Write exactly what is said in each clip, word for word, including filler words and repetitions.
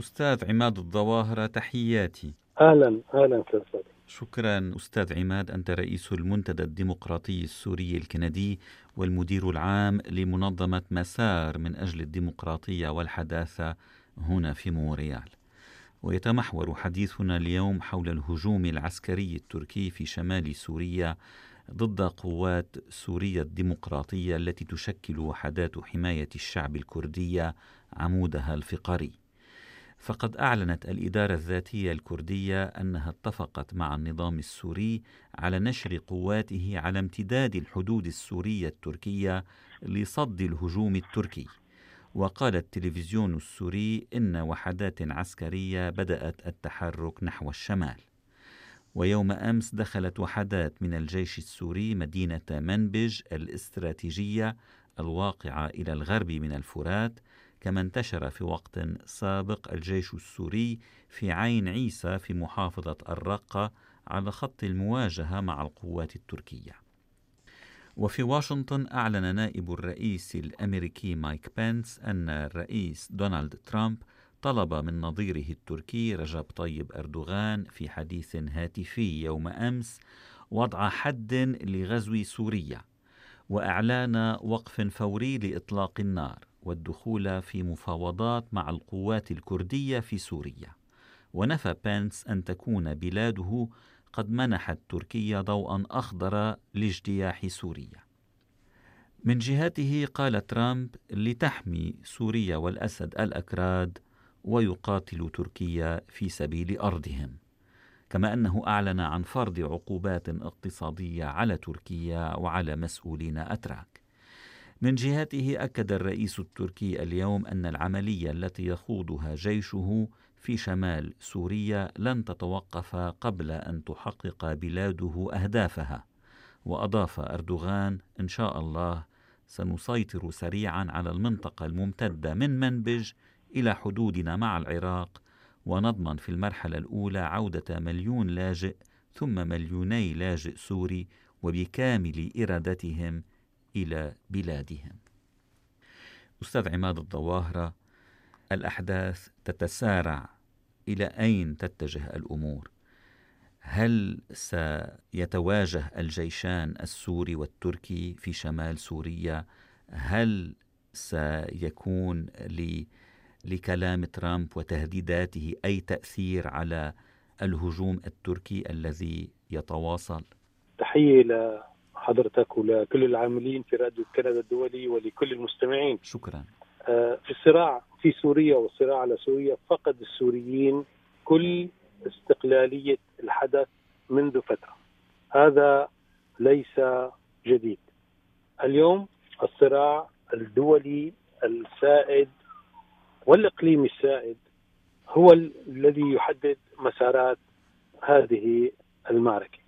أستاذ عماد الضواهر، تحياتي. أهلا أهلا سيدي. شكرا أستاذ عماد، أنت رئيس المنتدى الديمقراطي السوري الكندي والمدير العام لمنظمة مسار من أجل الديمقراطية والحداثة هنا في مونريال. ويتمحور حديثنا اليوم حول الهجوم العسكري التركي في شمال سوريا ضد قوات سوريا الديمقراطية التي تشكل وحدات حماية الشعب الكردية عمودها الفقري. فقد أعلنت الإدارة الذاتية الكردية أنها اتفقت مع النظام السوري على نشر قواته على امتداد الحدود السورية التركية لصد الهجوم التركي. وقال التلفزيون السوري إن وحدات عسكرية بدأت التحرك نحو الشمال. ويوم أمس دخلت وحدات من الجيش السوري مدينة منبج الاستراتيجية الواقعة إلى الغرب من الفرات، كما انتشر في وقت سابق الجيش السوري في عين عيسى في محافظة الرقة على خط المواجهة مع القوات التركية. وفي واشنطن أعلن نائب الرئيس الأمريكي مايك بنس أن الرئيس دونالد ترامب طلب من نظيره التركي رجب طيب أردوغان في حديث هاتفي يوم أمس وضع حد لغزو سوريا وأعلان وقف فوري لإطلاق النار والدخول في مفاوضات مع القوات الكردية في سوريا. ونفى بنس أن تكون بلاده قد منحت تركيا ضوءا أخضر لاجتياح سوريا. من جهته قال ترامب لتحمي سوريا والأسد الأكراد ويقاتل تركيا في سبيل أرضهم، كما أنه أعلن عن فرض عقوبات اقتصادية على تركيا وعلى مسؤولين أتراك. من جهته أكد الرئيس التركي اليوم أن العملية التي يخوضها جيشه في شمال سوريا لن تتوقف قبل أن تحقق بلاده أهدافها. وأضاف أردوغان: إن شاء الله سنسيطر سريعا على المنطقة الممتدة من منبج إلى حدودنا مع العراق، ونضمن في المرحلة الأولى عودة مليون لاجئ ثم مليوني لاجئ سوري وبكامل إرادتهم إلى بلادهم. أستاذ عماد الضواهر، الأحداث تتسارع، إلى أين تتجه الأمور؟ هل سيتواجه الجيشان السوري والتركي في شمال سوريا؟ هل سيكون ل لكلام ترامب وتهديداته أي تأثير على الهجوم التركي الذي يتواصل؟ تحية لحضرتك ولكل العاملين في راديو كندا الدولي ولكل المستمعين. شكرا. في الصراع في سوريا والصراع على سوريا فقد السوريين كل استقلالية الحدث منذ فترة، هذا ليس جديد. اليوم الصراع الدولي السائد والإقليم السائد هو الذي يحدد مسارات هذه المعركة.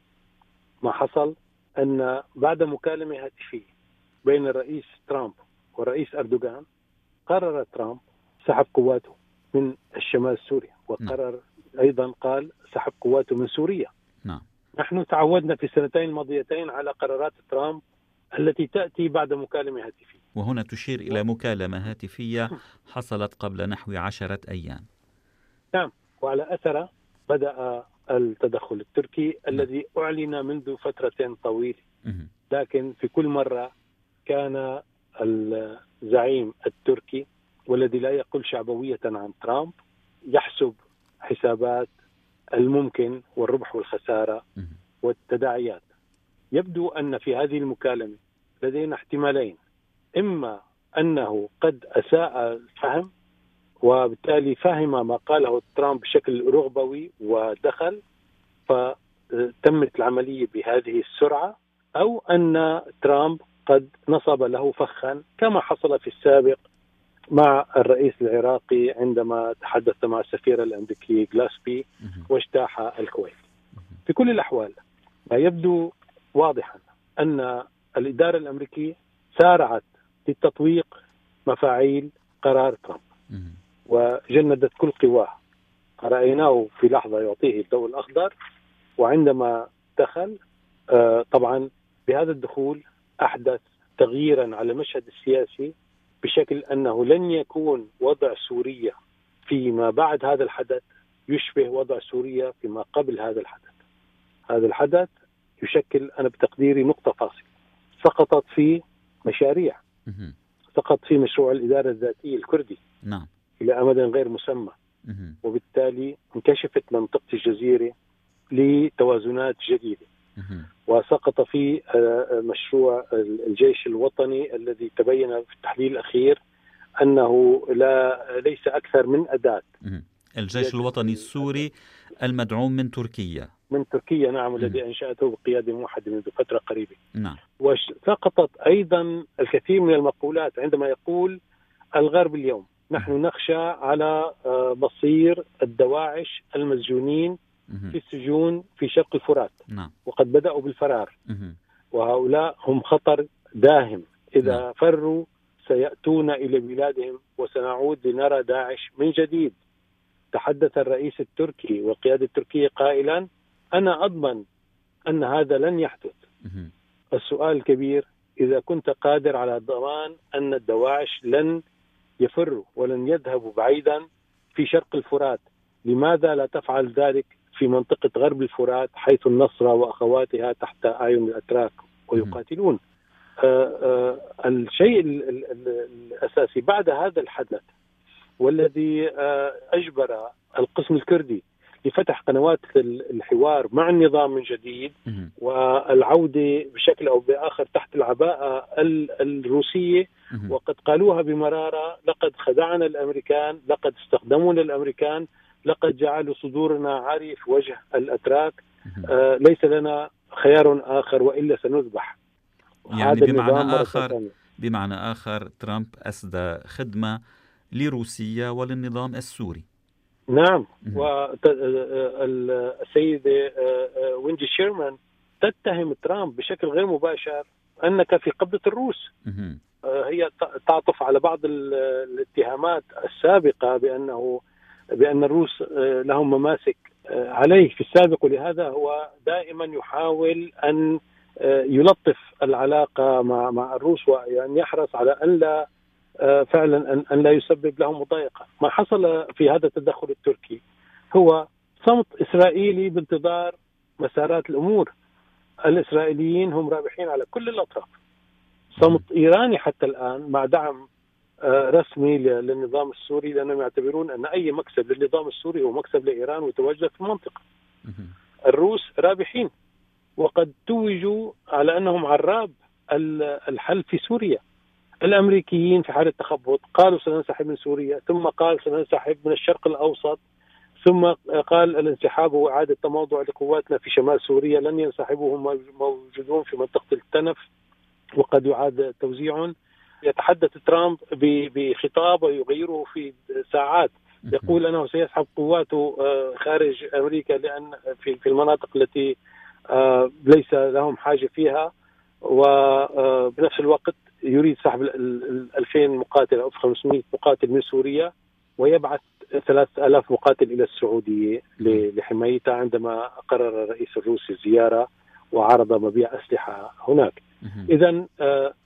ما حصل أن بعد مكالمة هاتفية بين الرئيس ترامب والرئيس أردوغان، قرر ترامب سحب قواته من الشمال السوري، وقرر أيضا قال سحب قواته من سوريا. نعم. نحن تعودنا في السنتين الماضيتين على قرارات ترامب التي تأتي بعد مكالمة هاتفية، وهنا تشير إلى مكالمة هاتفية حصلت قبل نحو عشرة أيام. نعم. وعلى أثر بدأ التدخل التركي الذي أعلن منذ فترة طويلة، لكن في كل مرة كان الزعيم التركي والذي لا يقل شعبوية عن ترامب يحسب حسابات الممكن والربح والخسارة والتداعيات. يبدو أن في هذه المكالمة لدينا احتمالين: إما أنه قد أساء الفهم وبالتالي فهم ما قاله ترامب بشكل رغبوي ودخل فتمت العملية بهذه السرعة، أو أن ترامب قد نصب له فخا كما حصل في السابق مع الرئيس العراقي عندما تحدث مع السفير الأمريكي غلاسبي واجتاح الكويت. في كل الأحوال ما يبدو واضحا أن الإدارة الأمريكية سارعت لتطويق مفاعيل قرار ترامب وجندت كل قواها. رأيناه في لحظة يعطيه الضوء الأخضر، وعندما دخل طبعا بهذا الدخول أحدث تغييرا على المشهد السياسي بشكل أنه لن يكون وضع سوريا فيما بعد هذا الحدث يشبه وضع سوريا فيما قبل هذا الحدث. هذا الحدث يشكل أنا بتقديري نقطة فاصلة، سقطت فيه مشاريع، سقط فيه مشروع الإدارة الذاتية الكردي نعم إلى أمد غير مسمى، وبالتالي انكشفت منطقة الجزيرة لتوازنات جديدة، وسقط في مشروع الجيش الوطني الذي تبين في التحليل الأخير أنه لا ليس أكثر من أداة. الجيش الوطني السوري المدعوم من تركيا من تركيا نعم الذي أنشأته بقيادة موحدة منذ فترة قريبة نعم. وسقطت أيضا الكثير من المقولات عندما يقول الغرب اليوم نحن نخشى على مصير الدواعش المسجونين في السجون في شرق الفرات نعم. وقد بدأوا بالفرار مه. وهؤلاء هم خطر داهم، إذا نعم. فروا سيأتون إلى بلادهم وسنعود لنرى داعش من جديد. تحدث الرئيس التركي والقيادة التركية قائلا أنا أضمن أن هذا لن يحدث. مه. السؤال الكبير، إذا كنت قادر على ضمان أن الدواعش لن يفروا ولن يذهبوا بعيدا في شرق الفرات، لماذا لا تفعل ذلك في منطقة غرب الفرات حيث النصرة وأخواتها تحت أعين الأتراك ويقاتلون؟ آآ آآ الشيء ال ال ال الأساسي بعد هذا الحدث والذي أجبر القسم الكردي لفتح قنوات الحوار مع النظام من جديد والعودة بشكل أو بآخر تحت العباءة الروسية، وقد قالوها بمرارة، لقد خدعنا الأمريكان، لقد استخدمونا الأمريكان، لقد جعلوا صدورنا عارية في وجه الأتراك، آه ليس لنا خيار آخر وإلا سنذبح. يعني بمعنى آخر بمعنى آخر ترامب أسدى خدمة لروسيا وللنظام السوري. نعم، والسيدة ويندي شيرمان تتهم ترامب بشكل غير مباشر أنك في قبضة الروس. هي تعطف على بعض الاتهامات السابقة بأنه بأن الروس لهم مماسك عليه في السابق، ولهذا هو دائما يحاول أن يلطف العلاقة مع مع الروس وأن يحرص على أن لا فعلا أن لا يسبب لهم مضايقة. ما حصل في هذا التدخل التركي هو صمت إسرائيلي بانتظار مسارات الأمور. الإسرائيليين هم رابحين على كل الأطراف. صمت إيراني حتى الآن مع دعم رسمي للنظام السوري، لأنهم يعتبرون أن أي مكسب للنظام السوري هو مكسب لإيران وتواجد في المنطقة. الروس رابحين وقد توجوا على أنهم عراب الحل في سوريا. الأمريكيين في حالة تخبط، قالوا سننسحب من سوريا، ثم قال سننسحب من الشرق الأوسط، ثم قال الانسحاب هو إعادة تموضع لقواتنا في شمال سوريا، لن ينسحبوا هم موجودون في منطقة التنف وقد يعاد توزيعهم. يتحدث ترامب بخطاب ويغيره في ساعات، يقول أنه سيسحب قواته خارج أمريكا لأن في المناطق التي ليس لهم حاجة فيها، وبنفس الوقت يريد سحب ألفين مقاتل أو خمسمائة مقاتل من سوريا ويبعث ثلاثة آلاف مقاتل إلى السعودية لحمايتها عندما قرر الرئيس الروسي الزيارة وعرض مبيع أسلحة هناك. إذن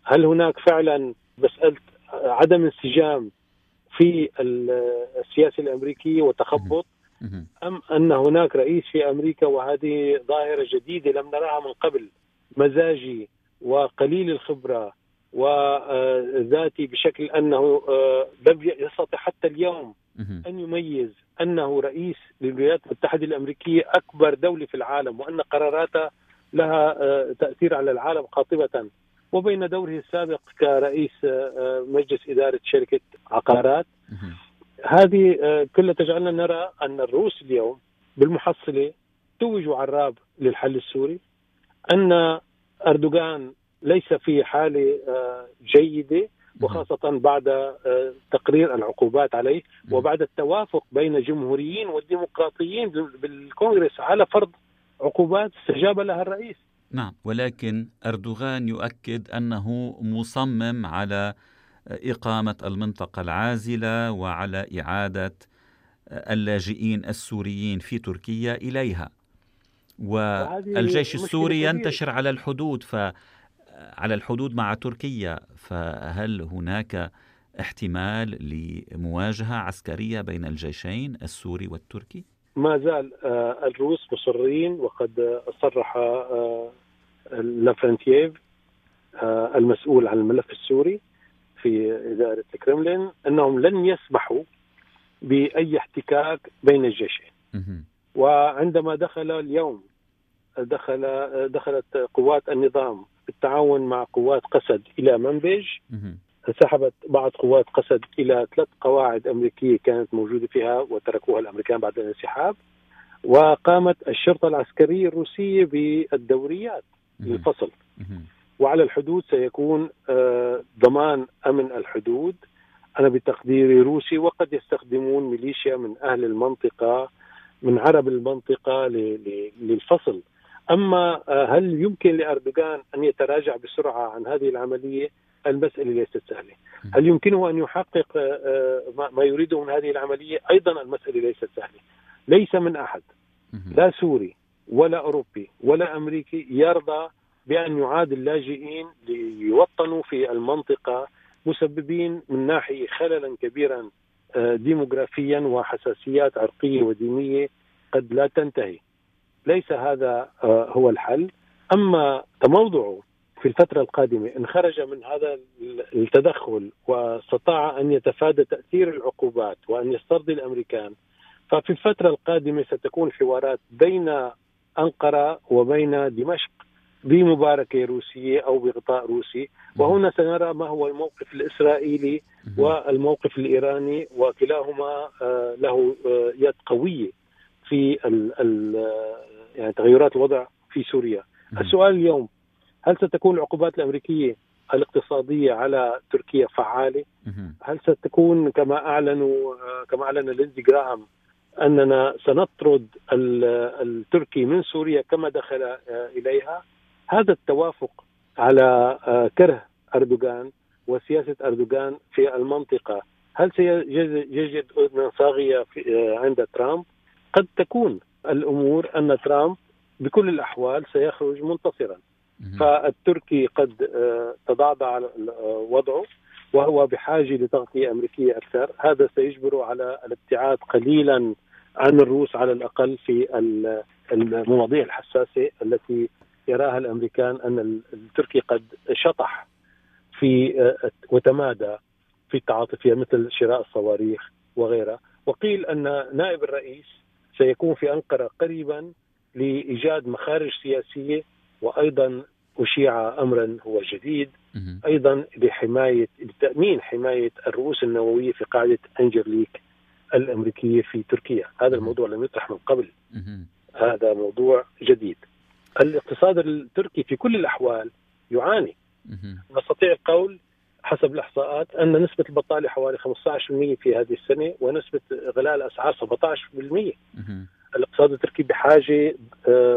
هل هناك فعلا مسألة عدم انسجام في السياسة الأمريكية وتخبط، أم أن هناك رئيس في أمريكا وهذه ظاهرة جديدة لم نراها من قبل، مزاجي وقليل الخبرة وذاتي بشكل أنه لم يستطع حتى اليوم أن يميز أنه رئيس للولايات المتحدة الأمريكية أكبر دولة في العالم وأن قراراتها لها تأثير على العالم قاطبة، وبين دوره السابق كرئيس مجلس إدارة شركة عقارات. هذه كلها تجعلنا نرى أن الروس اليوم بالمحصلة توج عراب للحل السوري، أن أردوغان ليس في حالة جيدة وخاصة بعد تقرير العقوبات عليه وبعد التوافق بين الجمهوريين والديمقراطيين بالكونغرس على فرض عقوبات استجاب لها الرئيس. نعم، ولكن أردوغان يؤكد أنه مصمم على إقامة المنطقة العازلة وعلى إعادة اللاجئين السوريين في تركيا إليها، والجيش السوري ينتشر على الحدود ف على الحدود مع تركيا، فهل هناك احتمال لمواجهة عسكرية بين الجيشين السوري والتركي؟ ما زال الروس مصرين، وقد صرح لافرينتييف المسؤول عن الملف السوري في إدارة الكرملين أنهم لن يسمحوا بأي احتكاك بين الجيشين. وعندما دخل اليوم دخل دخلت قوات النظام بالتعاون مع قوات قسد إلى منبج، سحبت بعض قوات قسد إلى ثلاث قواعد أمريكية كانت موجودة فيها وتركوها الأمريكان بعد الانسحاب، وقامت الشرطة العسكرية الروسية بالدوريات للفصل. وعلى الحدود سيكون ضمان أمن الحدود، أنا بتقديري روسي، وقد يستخدمون ميليشيا من أهل المنطقة من عرب المنطقة للفصل. أما هل يمكن لأردوغان أن يتراجع بسرعة عن هذه العملية؟ المسألة ليست سهلة. هل يمكنه أن يحقق ما يريده من هذه العملية؟ أيضا المسألة ليست سهلة. ليس من أحد، لا سوري ولا أوروبي ولا أمريكي، يرضى بأن يعاد اللاجئين ليوطنوا في المنطقة، مسببين من ناحية خللا كبيرا ديموغرافيا وحساسيات عرقية ودينية قد لا تنتهي. ليس هذا هو الحل. أما تموضعه في الفترة القادمة إن خرج من هذا التدخل واستطاع أن يتفادى تأثير العقوبات وأن يسترضي الأمريكان، ففي الفترة القادمة ستكون حوارات بين أنقرة وبين دمشق بمباركة روسية أو بغطاء روسي، وهنا سنرى ما هو الموقف الإسرائيلي والموقف الإيراني، وكلاهما له يد قوية في يعني تغيرات الوضع في سوريا. السؤال اليوم، هل ستكون العقوبات الأمريكية الاقتصادية على تركيا فعالة؟ هل ستكون كما أعلنوا كما أعلن ليندي جراهام أننا سنطرد التركي من سوريا كما دخل إليها؟ هذا التوافق على كره أردوغان وسياسة أردوغان في المنطقة، هل سيجد أذن صاغية عند ترامب؟ قد تكون الأمور أن ترامب بكل الأحوال سيخرج منتصرا، فالتركي قد تضعضع وضعه وهو بحاجة لتغطية أمريكية أكثر. هذا سيجبره على الابتعاد قليلا عن الروس على الأقل في المواضيع الحساسة التي يراها الأمريكان أن التركي قد شطح في وتمادى في التعاطفية، مثل شراء الصواريخ وغيرها. وقيل أن نائب الرئيس سيكون في أنقرة قريبا لإيجاد مخارج سياسية، وأيضا أشيع أمرا هو جديد أيضا بحماية بتأمين حماية الرؤوس النووية في قاعدة أنجرليك الأمريكية في تركيا. هذا الموضوع لم يطرح من قبل، هذا موضوع جديد. الاقتصاد التركي في كل الأحوال يعاني. نستطيع القول حسب الإحصاءات أن نسبة البطالة حوالي خمسة عشر بالمئة في هذه السنة، ونسبة غلاء الأسعار سبعة عشر بالمئة. الاقتصاد التركي بحاجة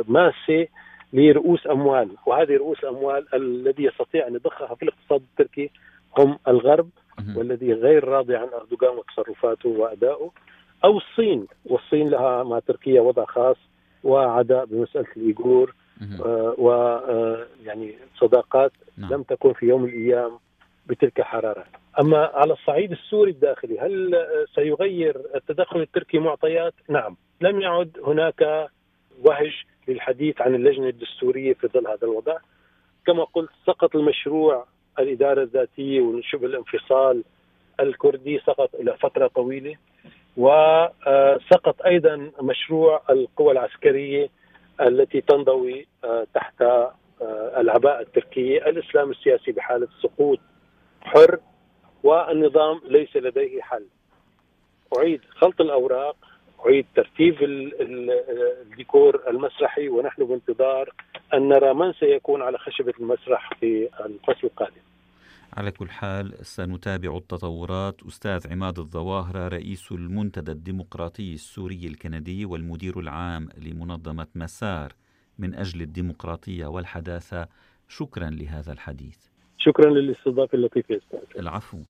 ماسة لرؤوس أموال، وهذه رؤوس الأموال الذي يستطيع أن يضخها في الاقتصاد التركي هم الغرب، والذي غير راضي عن أردوغان وتصرفاته وأدائه، أو الصين. والصين لها مع تركيا وضع خاص وعداء بمسألة الإيغور، آه ويعني آه صداقات نعم. لم تكن في يوم الأيام بتلك حرارة. أما على الصعيد السوري الداخلي، هل سيغير التدخل التركي معطيات؟ نعم. لم يعد هناك وهج للحديث عن اللجنة الدستورية في ظل هذا الوضع. كما قلت، سقط المشروع الإدارة الذاتية وشبه الانفصال الكردي، سقط إلى فترة طويلة، وسقط أيضا مشروع القوى العسكرية التي تنضوي تحت العباءة التركية. الإسلام السياسي بحالة سقوط حر، والنظام ليس لديه حل. أعيد خلط الأوراق، أعيد ترتيب الديكور المسرحي، ونحن بانتظار أن نرى من سيكون على خشبة المسرح في الفصل القادم. على كل حال سنتابع التطورات. أستاذ عماد الضواهر، رئيس المنتدى الديمقراطي السوري الكندي والمدير العام لمنظمة مسار من أجل الديمقراطية والحداثة، شكرا لهذا الحديث. شكرا للاستضافة اللطيفة. العفو.